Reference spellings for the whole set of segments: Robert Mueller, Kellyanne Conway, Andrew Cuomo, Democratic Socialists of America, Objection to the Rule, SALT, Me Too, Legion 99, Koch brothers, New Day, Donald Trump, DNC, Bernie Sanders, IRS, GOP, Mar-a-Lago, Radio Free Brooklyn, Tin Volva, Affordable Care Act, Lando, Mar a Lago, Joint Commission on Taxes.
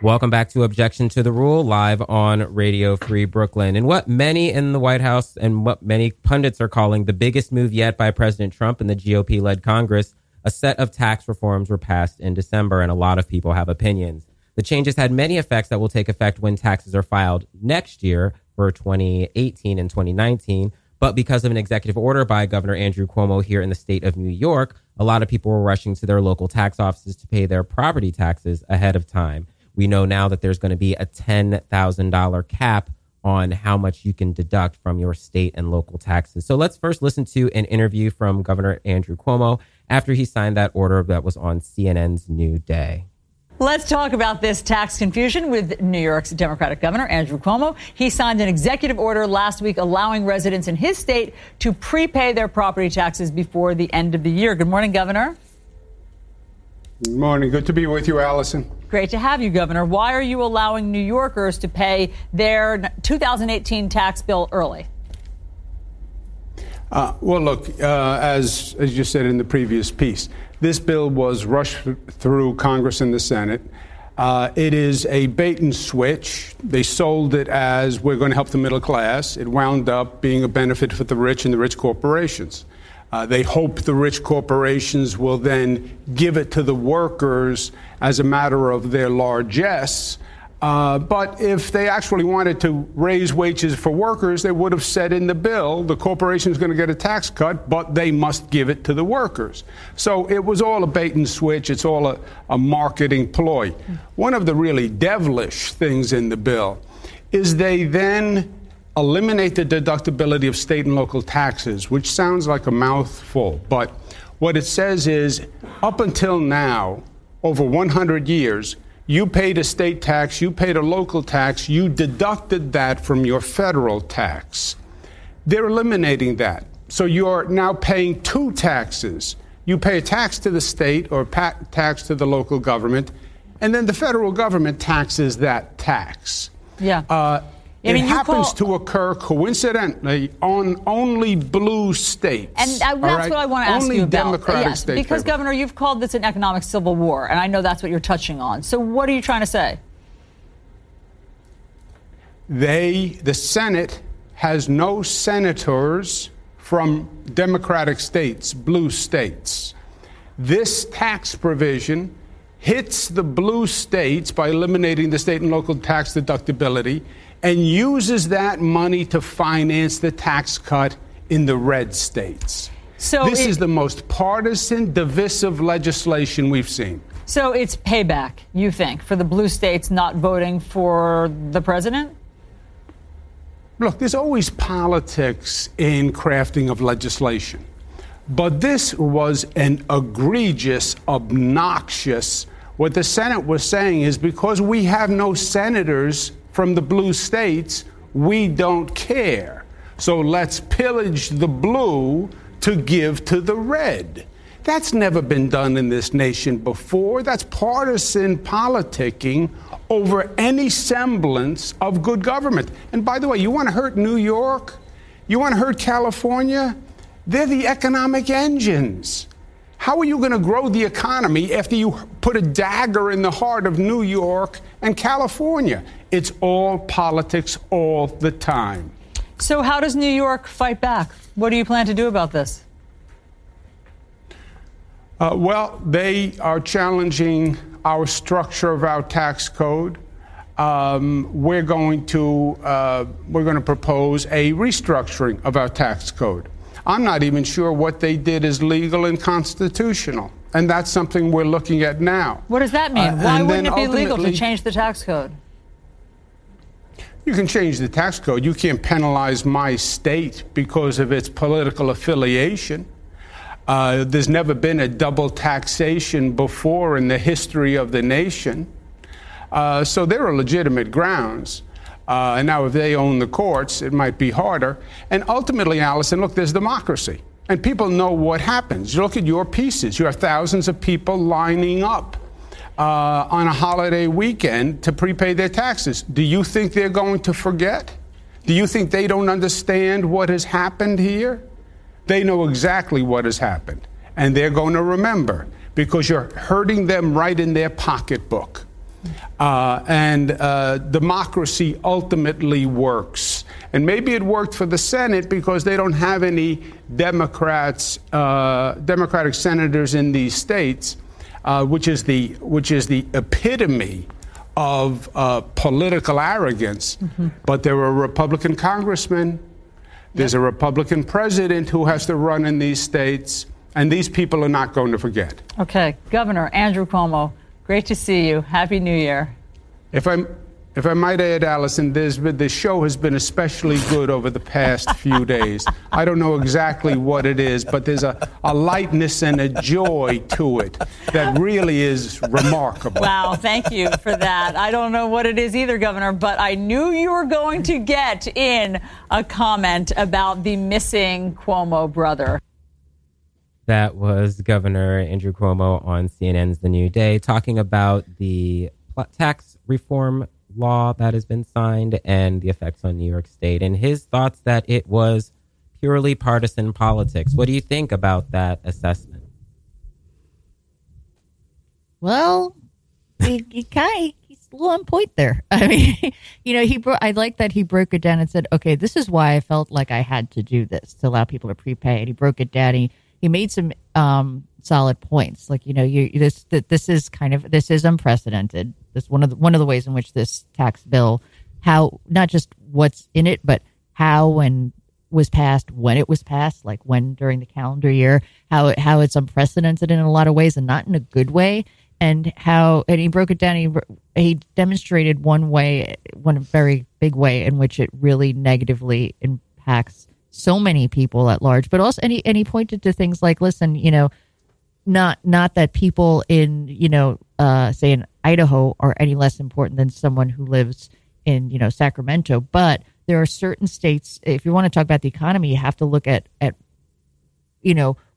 Welcome back to Objection to the Rule, live on Radio Free Brooklyn. And what many in the White House and what many pundits are calling the biggest move yet by President Trump and the GOP-led Congress, a set of tax reforms were passed in December, and a lot of people have opinions. The changes had many effects that will take effect when taxes are filed next year for 2018 and 2019. But because of an executive order by Governor Andrew Cuomo here in the state of New York, a lot of people were rushing to their local tax offices to pay their property taxes ahead of time. We know now that there's going to be a $10,000 cap on how much you can deduct from your state and local taxes. So let's first listen to an interview from Governor Andrew Cuomo after he signed that order that was on CNN's New Day. Let's talk about this tax confusion with New York's Democratic Governor Andrew Cuomo. He signed an executive order last week allowing residents in his state to prepay their property taxes before the end of the year. Good morning, Governor. Good morning. Good to be with you, Allison. Great to have you, Governor. Why are you allowing New Yorkers to pay their 2018 tax bill early? Well, look, as you said in the previous piece, this bill was rushed through Congress and the Senate. It is a bait and switch. They sold it as we're going to help the middle class. It wound up being a benefit for the rich and the rich corporations. They hope the rich corporations will then give it to the workers as a matter of their largesse. But if they actually wanted to raise wages for workers, they would have said in the bill, the corporation's going to get a tax cut, but they must give it to the workers. So it was all a bait and switch. It's all a marketing ploy. One of the really devilish things in the bill is they then eliminate the deductibility of state and local taxes, which sounds like a mouthful. But what it says is, up until now, over 100 years, you paid a state tax, you paid a local tax, you deducted that from your federal tax. They're eliminating that. So you're now paying two taxes. You pay a tax to the state or a tax to the local government, and then the federal government taxes that tax. Yeah. It happens to occur coincidentally on only blue states. And that's right? What I want to ask only you about. Democratic states. Because, favor. Governor, you've called this an economic civil war, and I know that's what you're touching on. So what are you trying to say? The Senate has no senators from Democratic states, blue states. This tax provision hits the blue states by eliminating the state and local tax deductibility, and uses that money to finance the tax cut in the red states. So this is the most partisan, divisive legislation we've seen. So it's payback, you think, for the blue states not voting for the president? Look, there's always politics in crafting of legislation. But this was an egregious, obnoxious. What the Senate was saying is because we have no senators from the blue states, we don't care. So let's pillage the blue to give to the red. That's never been done in this nation before. That's partisan politicking over any semblance of good government. And by the way, you want to hurt New York? You want to hurt California? They're the economic engines. How are you going to grow the economy after you put a dagger in the heart of New York and California? It's all politics all the time. So how does New York fight back? What do you plan to do about this? Well, they are challenging our structure of our tax code. We're going to propose a restructuring of our tax code. I'm not even sure what they did is legal and constitutional. And that's something we're looking at now. What does that mean? Why wouldn't it be legal to change the tax code? You can change the tax code. You can't penalize my state because of its political affiliation. There's never been a double taxation before in the history of the nation. So there are legitimate grounds. And now if they own the courts, it might be harder. And ultimately, Allison, look, there's democracy. And people know what happens. You look at your pieces. You have thousands of people lining up on a holiday weekend to prepay their taxes. Do you think they're going to forget? Do you think they don't understand what has happened here? They know exactly what has happened. And they're going to remember because you're hurting them right in their pocketbook. And democracy ultimately works. And maybe it worked for the Senate because they don't have any Democratic senators in these states, which is the epitome of political arrogance. Mm-hmm. But there were Republican congressmen. There's a Republican president who has to run in these states, and these people are not going to forget. Okay, Governor Andrew Cuomo, great to see you. Happy New Year. If I might add, Allison, this show has been especially good over the past few days. I don't know exactly what it is, but there's a lightness and a joy to it that really is remarkable. Wow, thank you for that. I don't know what it is either, Governor, but I knew you were going to get in a comment about the missing Cuomo brother. That was Governor Andrew Cuomo on CNN's The New Day talking about the tax reform law that has been signed and the effects on New York State, and his thoughts that it was purely partisan politics. What do you think about that assessment? Well, he's a little on point there. I mean, I like that he broke it down and said, okay, this is why I felt like I had to do this to allow people to prepay. And he broke it down. He made some solid points, like this is unprecedented. This one of the ways in which this tax bill, how not just what's in it, but how and was passed, when it was passed, like when during the calendar year, how it's unprecedented in a lot of ways and not in a good way, and he broke it down. He demonstrated one very big way in which it really negatively impacts so many people at large, but also, and he pointed to things like, listen, not that people in, say in Idaho are any less important than someone who lives in, Sacramento, but there are certain states, if you want to talk about the economy, you have to look at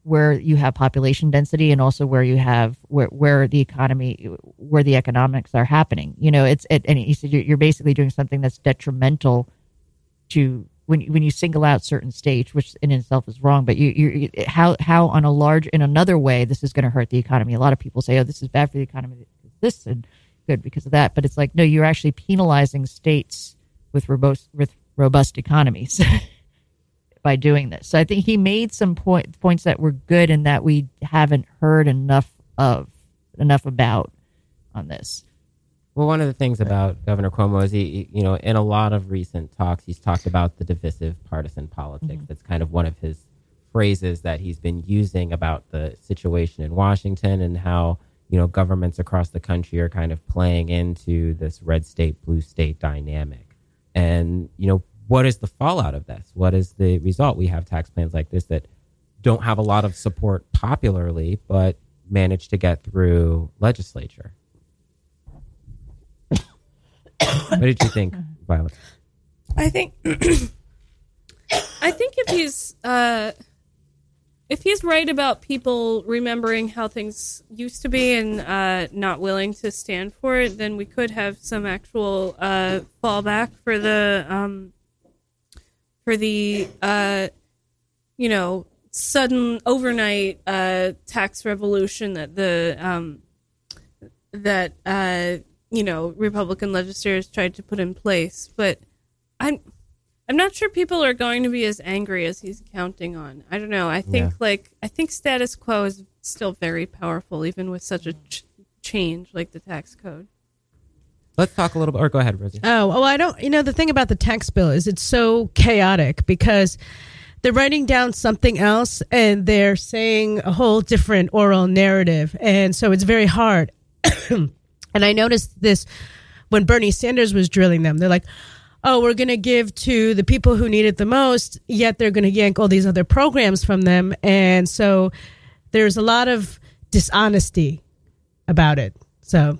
where you have population density and also where you have, where the economy, where the economics are happening. And he said, you're basically doing something that's detrimental to, when you single out certain states, which in itself is wrong, but how on a large, in another way, this is going to hurt the economy. A lot of people say, oh, this is bad for the economy, this and good because of that. But it's like, no, you're actually penalizing states with robust economies by doing this. So I think he made some points that were good and that we haven't heard enough about on this. Well, one of the things about Governor Cuomo is he in a lot of recent talks, he's talked about the divisive partisan politics. Mm-hmm. That's kind of one of his phrases that he's been using about the situation in Washington and how, governments across the country are kind of playing into this red state, blue state dynamic. And, what is the fallout of this? What is the result? We have tax plans like this that don't have a lot of support popularly, but manage to get through legislature. What did you think, Violet? I think if he's right about people remembering how things used to be and not willing to stand for it, then we could have some actual fallback for the sudden overnight tax revolution that the Republican legislators tried to put in place, but I'm not sure people are going to be as angry as he's counting on. I don't know. I think status quo is still very powerful, even with such a change like the tax code. Let's talk a little bit, or go ahead, Rosie. Oh, well, the thing about the tax bill is it's so chaotic because they're writing down something else and they're saying a whole different oral narrative. And so it's very hard. And I noticed this when Bernie Sanders was drilling them. They're like, oh, we're going to give to the people who need it the most, yet they're going to yank all these other programs from them. And so there's a lot of dishonesty about it. So,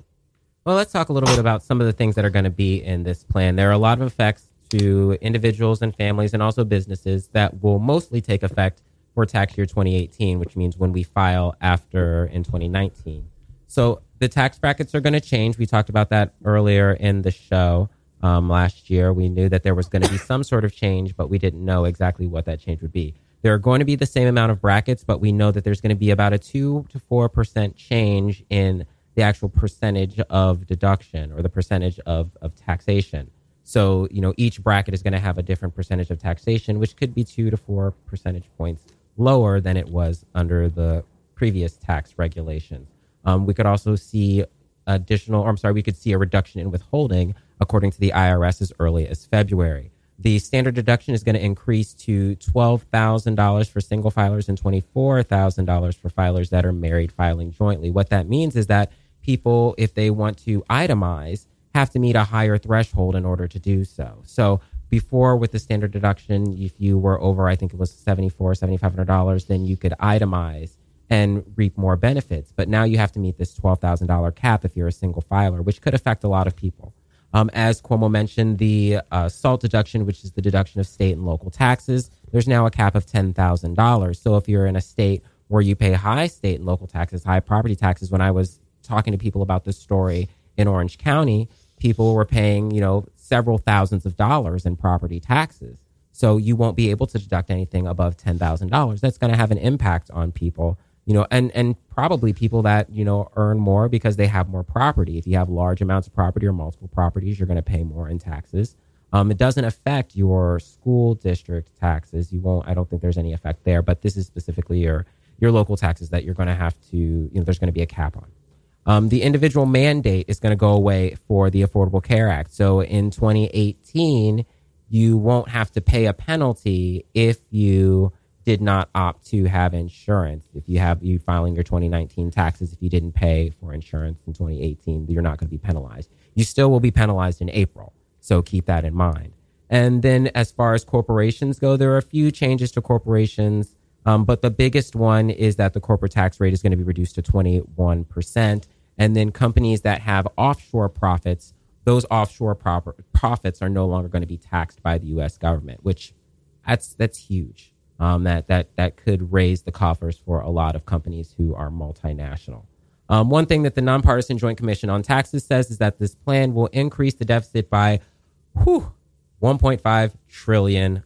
well, let's talk a little bit about some of the things that are going to be in this plan. There are a lot of effects to individuals and families and also businesses that will mostly take effect for tax year 2018, which means when we file after in 2019. So the tax brackets are going to change. We talked about that earlier in the show last year. We knew that there was going to be some sort of change, but we didn't know exactly what that change would be. There are going to be the same amount of brackets, but we know that there's going to be about a 2 to 4% change in the actual percentage of deduction or the percentage of taxation. So, you know, each bracket is going to have a different percentage of taxation, which could be 2 to 4 percentage points lower than it was under the previous tax regulations. We could also see we could see a reduction in withholding according to the IRS as early as February. The standard deduction is going to increase to $12,000 for single filers and $24,000 for filers that are married filing jointly. What that means is that people, if they want to itemize, have to meet a higher threshold in order to do so. So before, with the standard deduction, if you were over, I think it was $7,400, $7,500, then you could itemize and reap more benefits. But now you have to meet this $12,000 cap if you're a single filer, which could affect a lot of people. As Cuomo mentioned, the SALT deduction, which is the deduction of state and local taxes, there's now a cap of $10,000. So if you're in a state where you pay high state and local taxes, high property taxes, when I was talking to people about this story in Orange County, people were paying, you know, several thousands of dollars in property taxes. So you won't be able to deduct anything above $10,000. That's going to have an impact on people, you know, and probably people that, you know, earn more because they have more property. If you have large amounts of property or multiple properties, you're going to pay more in taxes. It doesn't affect your school district taxes. You won't, I don't think there's any effect there, but this is specifically your local taxes that you're going to have to, you know, there's going to be a cap on. The individual mandate is going to go away for the Affordable Care Act. So in 2018, you won't have to pay a penalty if you did not opt to have insurance. If you have you filing your 2019 taxes, if you didn't pay for insurance in 2018, you're not going to be penalized. You still will be penalized in April. So keep that in mind. And then as far as corporations go, there are a few changes to corporations. But the biggest one is that the corporate tax rate is going to be reduced to 21%. And then companies that have offshore profits, those offshore profits are no longer going to be taxed by the U.S. government, which that's huge. That could raise the coffers for a lot of companies who are multinational. One thing that the nonpartisan Joint Commission on Taxes says is that this plan will increase the deficit by $1.5 trillion.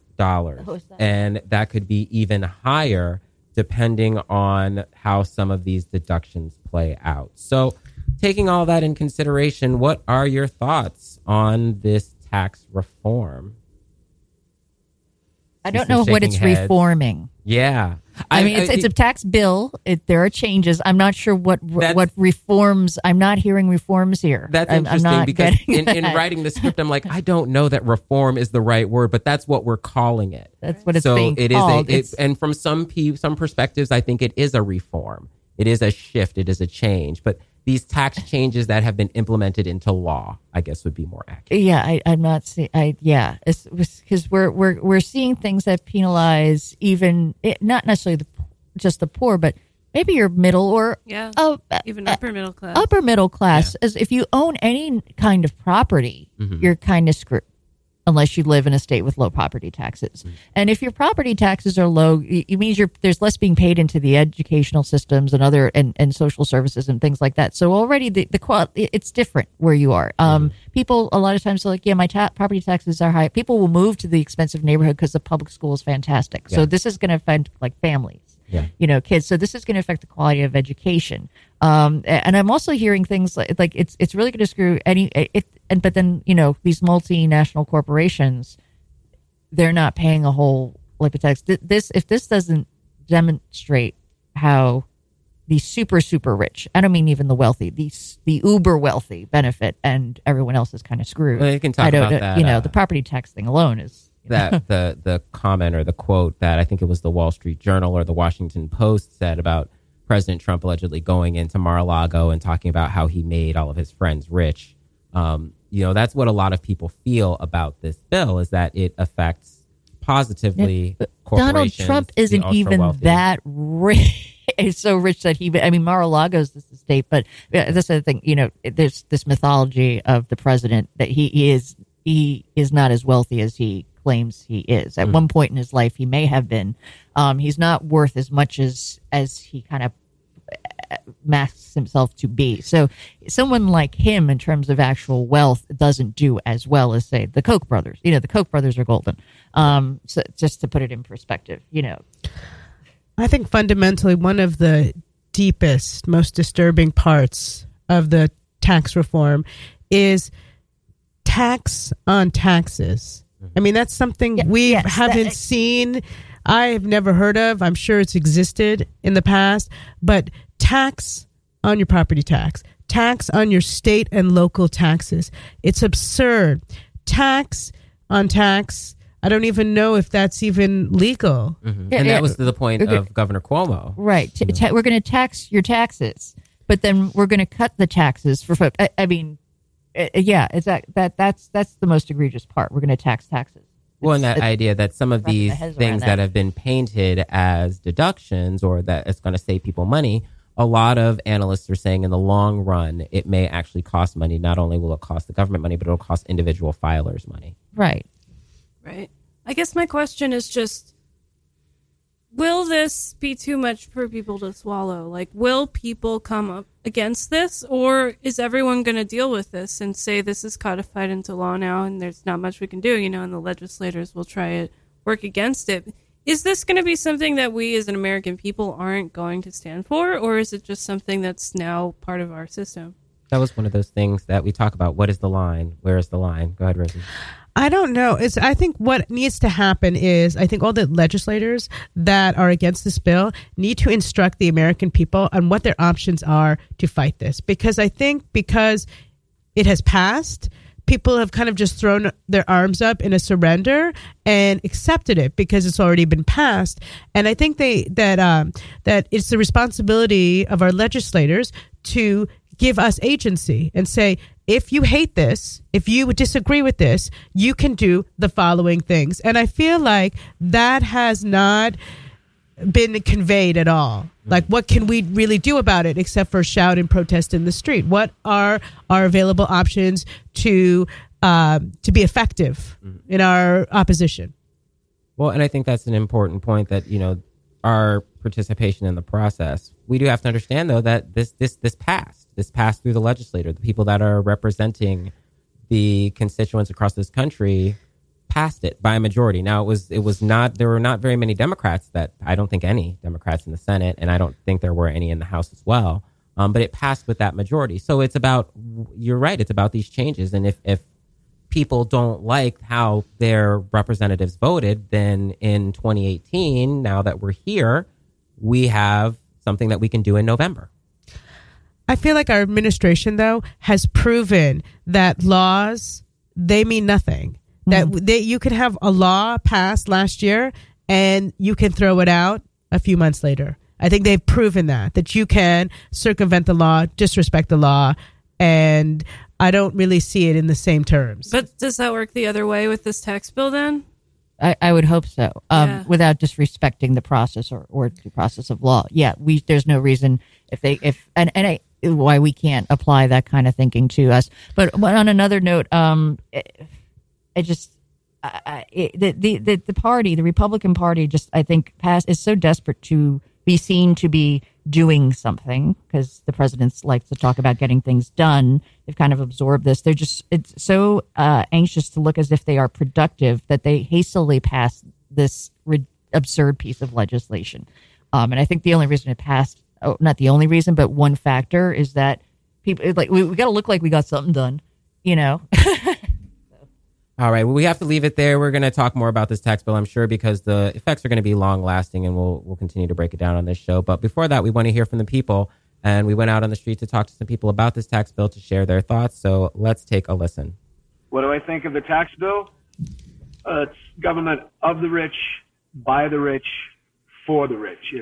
And that could be even higher depending on how some of these deductions play out. So taking all that in consideration, what are your thoughts on this tax reform? I don't know what it's reforming. Yeah. I mean, it's a tax bill. There are changes. I'm not sure what reforms. I'm not hearing reforms here. That's interesting because in writing the script, I'm like, I don't know that reform is the right word, but that's what we're calling it. That's what it's being called. And from some perspectives, I think it is a reform. It is a shift. It is a change. But these tax changes that have been implemented into law, I guess, would be more accurate. Yeah, I'm not seeing. Yeah, because we're seeing things that penalize not necessarily just the poor, but maybe your middle or even upper middle class. Upper middle class, as if you own any kind of property, you're kind of screwed unless you live in a state with low property taxes. Mm-hmm. And if your property taxes are low, it means there's less being paid into the educational systems and other and social services and things like that. So already it's different where you are. People a lot of times are like, yeah, my property taxes are high. People will move to the expensive neighborhood because the public school is fantastic. Yeah. So this is going to affect like families, you know, kids. So this is going to affect the quality of education. And I'm also hearing things like it's really going to screw but then, you know, these multinational corporations, they're not paying a whole lot of tax. If this doesn't demonstrate how the super, super rich, I don't mean even the wealthy, the uber wealthy benefit and everyone else is kind of screwed. Well, you can talk about that. You know, the property tax thing alone is. That the comment or the quote that I think it was the Wall Street Journal or the Washington Post said about President Trump allegedly going into Mar a Lago and talking about how he made all of his friends rich. You know, that's what a lot of people feel about this bill, is that it affects positively corporations. Donald Trump isn't even wealthy. That rich. It's so rich that Mar-a-Lago is the state, but that's the thing. You know, there's this mythology of the president that he is not as wealthy as he claims he is. At one point in his life, he may have been. He's not worth as much as he kind of masks himself to be. So someone like him, in terms of actual wealth, doesn't do as well as, say, the Koch brothers. You know, the Koch brothers are golden. So just to put it in perspective, you know. I think fundamentally one of the deepest, most disturbing parts of the tax reform is tax on taxes. I mean, that's something we haven't seen. I've never heard of. I'm sure it's existed in the past, but tax on your property tax, tax on your state and local taxes. It's absurd. Tax on tax. I don't even know if that's even legal. Mm-hmm. Yeah, and that was the point of Governor Cuomo. Right. Yeah. We're going to tax your taxes, but then we're going to cut the taxes for folks. I mean, it's that's the most egregious part. We're going to tax taxes. Well, and that idea that some of these things that have been painted as deductions or that it's going to save people money, a lot of analysts are saying in the long run, it may actually cost money. Not only will it cost the government money, but it'll cost individual filers money. Right. Right. I guess my question is just, will this be too much for people to swallow? Like, will people come up against this, or is everyone going to deal with this and say this is codified into law now and there's not much we can do, you know, and the legislators will try to work against it? Is this going to be something that we as an American people aren't going to stand for, or is it just something that's now part of our system? That was one of those things that we talk about. What is the line? Where is the line? Go ahead, Rosie. I don't know. I think what needs to happen is I think all the legislators that are against this bill need to instruct the American people on what their options are to fight this. Because I think because it has passed, people have kind of just thrown their arms up in a surrender and accepted it because it's already been passed. And I think that it's the responsibility of our legislators to give us agency and say, if you hate this, if you disagree with this, you can do the following things. And I feel like that has not been conveyed at all. Like, what can we really do about it except for shout and protest in the street? What are our available options to be effective in our opposition? Well, and I think that's an important point that, you know, our participation in the process. We do have to understand, though, that this passed. This passed through the legislature. The people that are representing the constituents across this country passed it by a majority. Now, it was not, there were not very many Democrats that, I don't think any Democrats in the Senate, and I don't think there were any in the House as well. But it passed with that majority. So it's about, you're right, it's about these changes. And if people don't like how their representatives voted, then in 2018, now that we're here, we have something that we can do in November. I feel like our administration, though, has proven that laws, they mean nothing. Mm-hmm. That you could have a law passed last year and you can throw it out a few months later. I think they've proven that you can circumvent the law, disrespect the law, and I don't really see it in the same terms. But does that work the other way with this tax bill then? I would hope so, without disrespecting the process or the process of law. Yeah, there's no reason why we can't apply that kind of thinking to us. But on another note, the party, the Republican Party, just I think is so desperate to be seen to be doing something because the president likes to talk about getting things done. They've kind of absorbed this. They're just it's so anxious to look as if they are productive that they hastily pass this absurd piece of legislation. And I think the only reason it passed, not the only reason, but one factor is that people like we got to look like we got something done, you know. All right. Well, we have to leave it there. We're going to talk more about this tax bill, I'm sure, because the effects are going to be long lasting, and we'll continue to break it down on this show. But before that, we want to hear from the people. And we went out on the street to talk to some people about this tax bill to share their thoughts. So let's take a listen. What do I think of the tax bill? It's government of the rich, by the rich, for the rich.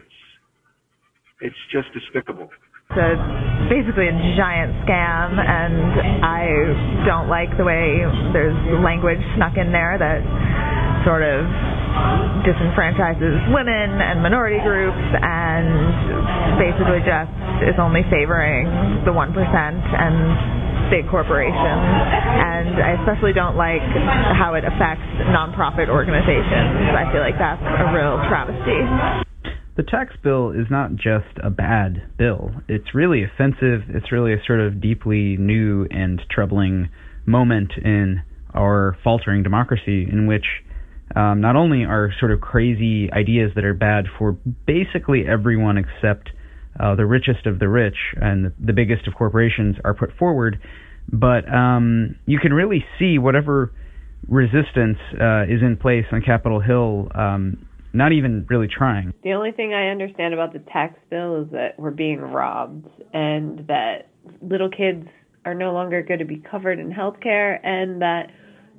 It's just despicable. So it's basically a giant scam, and I don't like the way there's language snuck in there that sort of disenfranchises women and minority groups and basically just is only favoring the 1% and big corporations. And I especially don't like how it affects nonprofit organizations. I feel like that's a real travesty. The tax bill is not just a bad bill. It's really offensive. It's really a sort of deeply new and troubling moment in our faltering democracy in which not only are sort of crazy ideas that are bad for basically everyone except the richest of the rich and the biggest of corporations are put forward. But you can really see whatever resistance is in place on Capitol Hill, not even really trying. The only thing I understand about the tax bill is that we're being robbed and that little kids are no longer going to be covered in health care, and that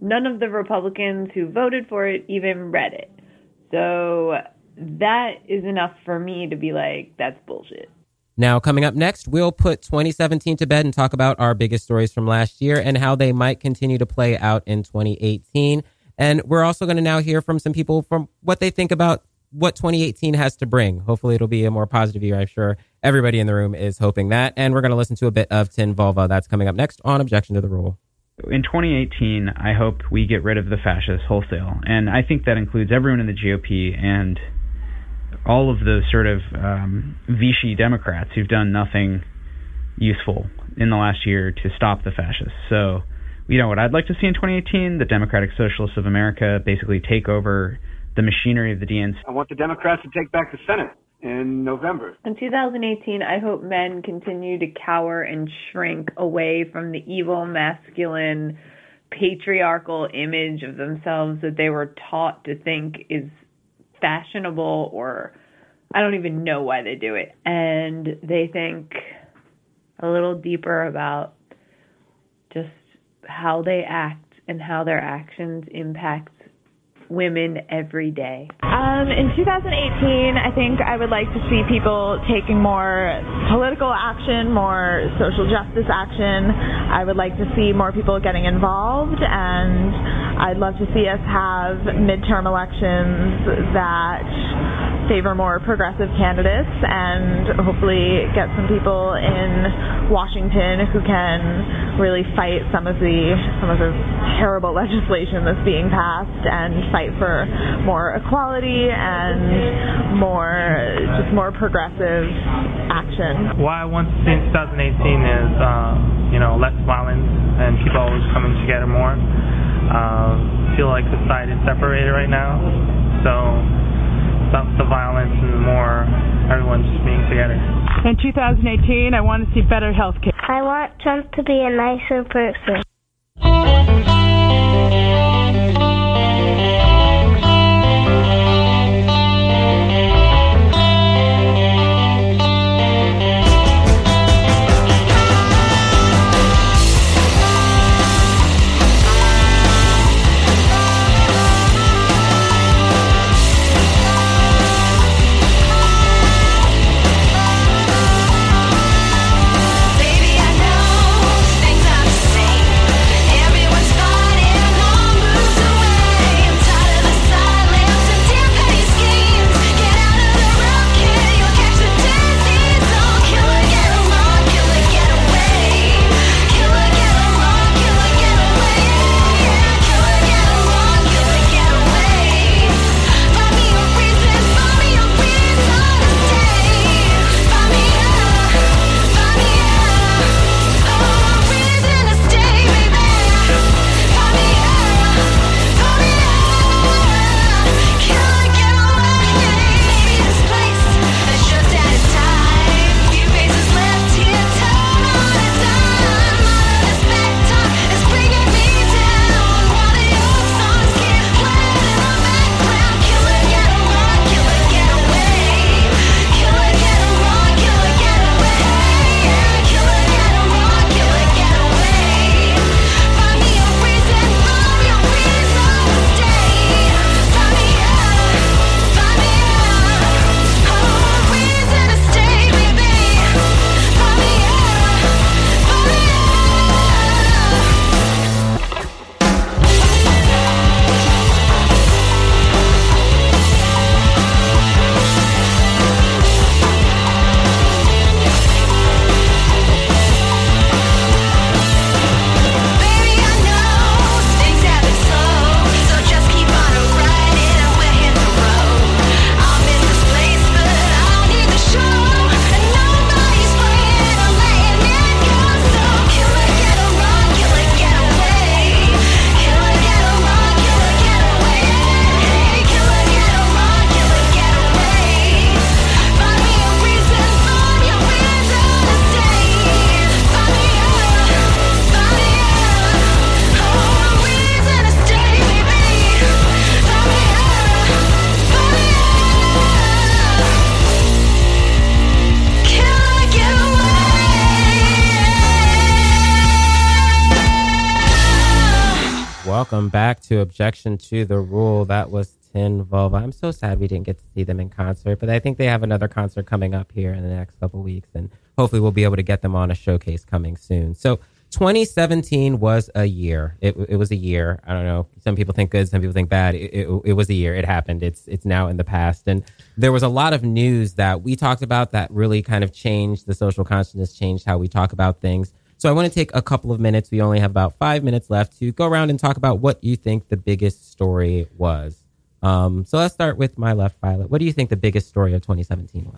none of the Republicans who voted for it even read it. So that is enough for me to be like, that's bullshit. Now, coming up next, we'll put 2017 to bed and talk about our biggest stories from last year and how they might continue to play out in 2018. And we're also going to now hear from some people from what they think about what 2018 has to bring. Hopefully it'll be a more positive year. I'm sure everybody in the room is hoping that. And we're going to listen to a bit of Tin Volva. That's coming up next on Objection to the Rule. In 2018, I hope we get rid of the fascists wholesale. And I think that includes everyone in the GOP and all of those sort of Vichy Democrats who've done nothing useful in the last year to stop the fascists. So, you know, what I'd like to see in 2018, the Democratic Socialists of America basically take over the machinery of the DNC. I want the Democrats to take back the Senate in November. In 2018, I hope men continue to cower and shrink away from the evil, masculine, patriarchal image of themselves that they were taught to think is fashionable, or I don't even know why they do it. And they think a little deeper about just how they act and how their actions impact women every day. In 2018, I think I would like to see people taking more political action, more social justice action. I would like to see more people getting involved, and I'd love to see us have midterm elections that favor more progressive candidates, and hopefully get some people in Washington who can really fight some of the terrible legislation that's being passed, and fight for more equality and more progressive action. What I want to see in 2018 is less violence and people always coming together more. I feel like society is separated right now, so stop the violence and more everyone's just being together. In 2018, I want to see better health care. I want Trump to be a nicer person. Welcome back to Objection to the Rule. That was Tin Volva. I'm so sad we didn't get to see them in concert, but I think they have another concert coming up here in the next couple of weeks, and hopefully we'll be able to get them on a showcase coming soon. So 2017 was a year. It was a year. I don't know. Some people think good, some people think bad. It was a year. It happened. It's now in the past. And there was a lot of news that we talked about that really kind of changed the social consciousness, changed how we talk about things. So I want to take a couple of minutes. We only have about 5 minutes left to go around and talk about what you think the biggest story was. So let's start with my left, Violet. What do you think the biggest story of 2017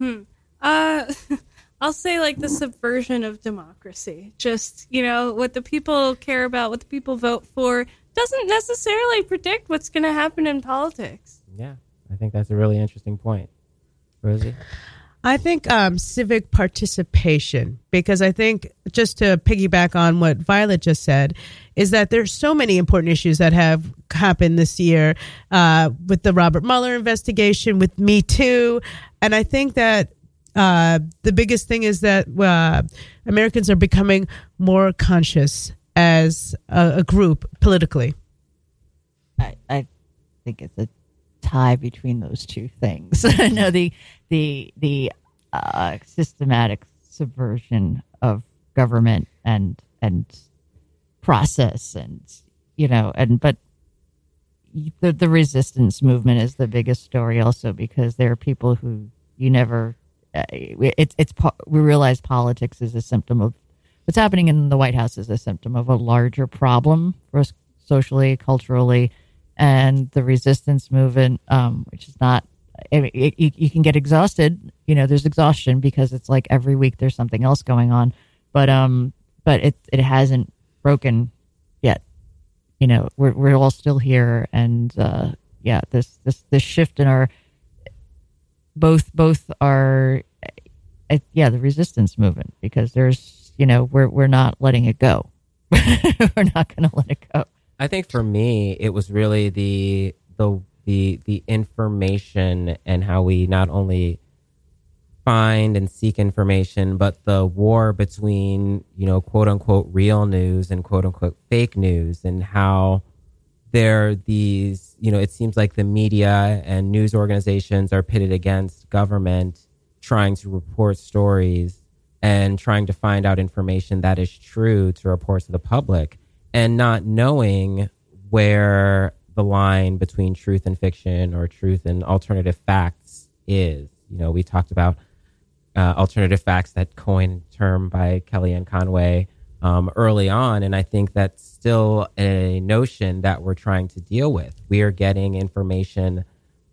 was? I'll say like the subversion of democracy. Just, you know, what the people care about, what the people vote for doesn't necessarily predict what's going to happen in politics. Yeah, I think that's a really interesting point. Rosie? I think civic participation, because I think just to piggyback on what Violet just said, is that there's so many important issues that have happened this year with the Robert Mueller investigation, with Me Too. And I think that the biggest thing is that Americans are becoming more conscious as a group politically. I think it's a tie between those two things. I know the systematic subversion of government and process and, you know, and but the resistance movement is the biggest story also, because there are people who you never we realize politics is a symptom of what's happening in the White House is a symptom of a larger problem for us socially, culturally. And the resistance movement, which is not, I mean, you can get exhausted. You know, there's exhaustion because it's like every week there's something else going on. But it hasn't broken yet. You know, we're all still here, and this shift in our both are, the resistance movement, because there's, you know, we're not letting it go. We're not going to let it go. I think for me, it was really the information and how we not only find and seek information, but the war between, you know, quote unquote real news and quote unquote fake news, and how there are these, you know, it seems like the media and news organizations are pitted against government trying to report stories and trying to find out information that is true to report to the public, and not knowing where the line between truth and fiction or truth and alternative facts is. You know, we talked about alternative facts, that coined term by Kellyanne Conway early on, and I think that's still a notion that we're trying to deal with. We are getting information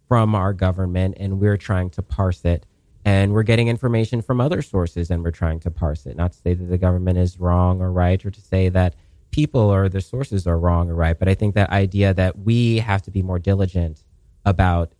from our government, and we're trying to parse it, and we're getting information from other sources, and we're trying to parse it. Not to say that the government is wrong or right, or to say that people or the sources are wrong or right, but I think that idea that we have to be more diligent about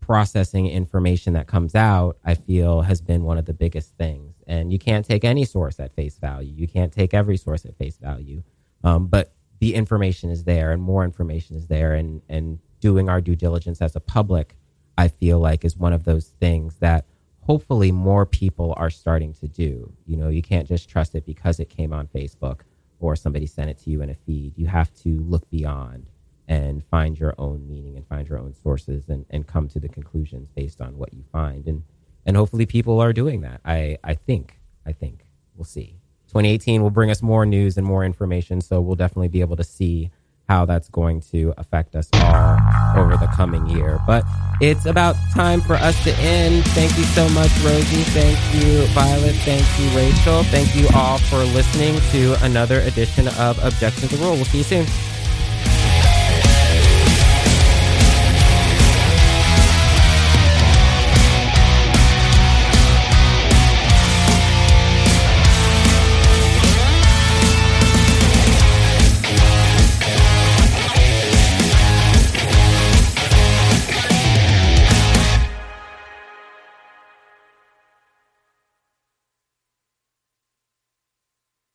processing information that comes out, I feel, has been one of the biggest things. And you can't take any source at face value. You can't take every source at face value. But the information is there, and more information is there, and doing our due diligence as a public, I feel like, is one of those things that hopefully more people are starting to do. You know, you can't just trust it because it came on Facebook or somebody sent it to you in a feed. You have to look beyond and find your own meaning and find your own sources and come to the conclusions based on what you find. And hopefully people are doing that. I think we'll see. 2018 will bring us more news and more information, so we'll definitely be able to see how that's going to affect us all over the coming year. But it's about time for us to end. Thank you so much, Rosie. Thank you, Violet. Thank you, Rachel. Thank you all for listening to another edition of Objection to the Rule. We'll see you soon.